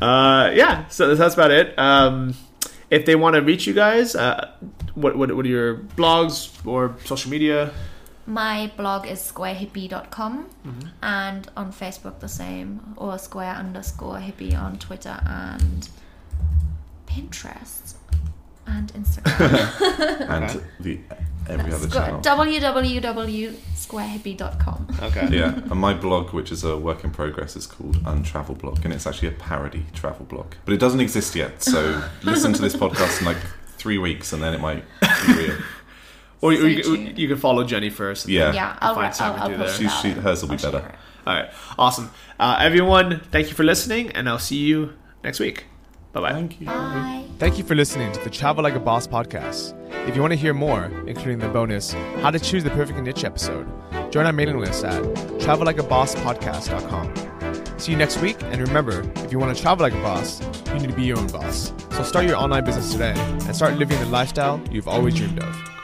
uh, yeah, so that's about it. Um, if they want to reach you guys, uh, what, what what are your blogs or social media? My blog is square hippie dot com mm-hmm. and on Facebook the same, or square underscore hippie on Twitter and Pinterest and Instagram. And okay. the every That's other channel. w w w dot square hippie dot com Okay. Yeah, and my blog, which is a work in progress, is called Untravel Blog, and it's actually a parody travel blog, but it doesn't exist yet. So listen to this podcast in like three weeks, and then it might be real. Or so you, you, you can follow Jenny first. And yeah, yeah. I'll, find I'll, I'll, I'll push there. She, she, hers will I'll be better. Her. All right, awesome. Uh, everyone, thank you for listening, and I'll see you next week. Bye-bye. Thank you. Bye. Thank you for listening to the Travel Like a Boss podcast. If you want to hear more, including the bonus How to Choose the Perfect Niche episode, join our mailing list at travel like a boss podcast dot com. See you next week, and remember, if you want to travel like a boss, you need to be your own boss. So start your online business today and start living the lifestyle you've always dreamed of.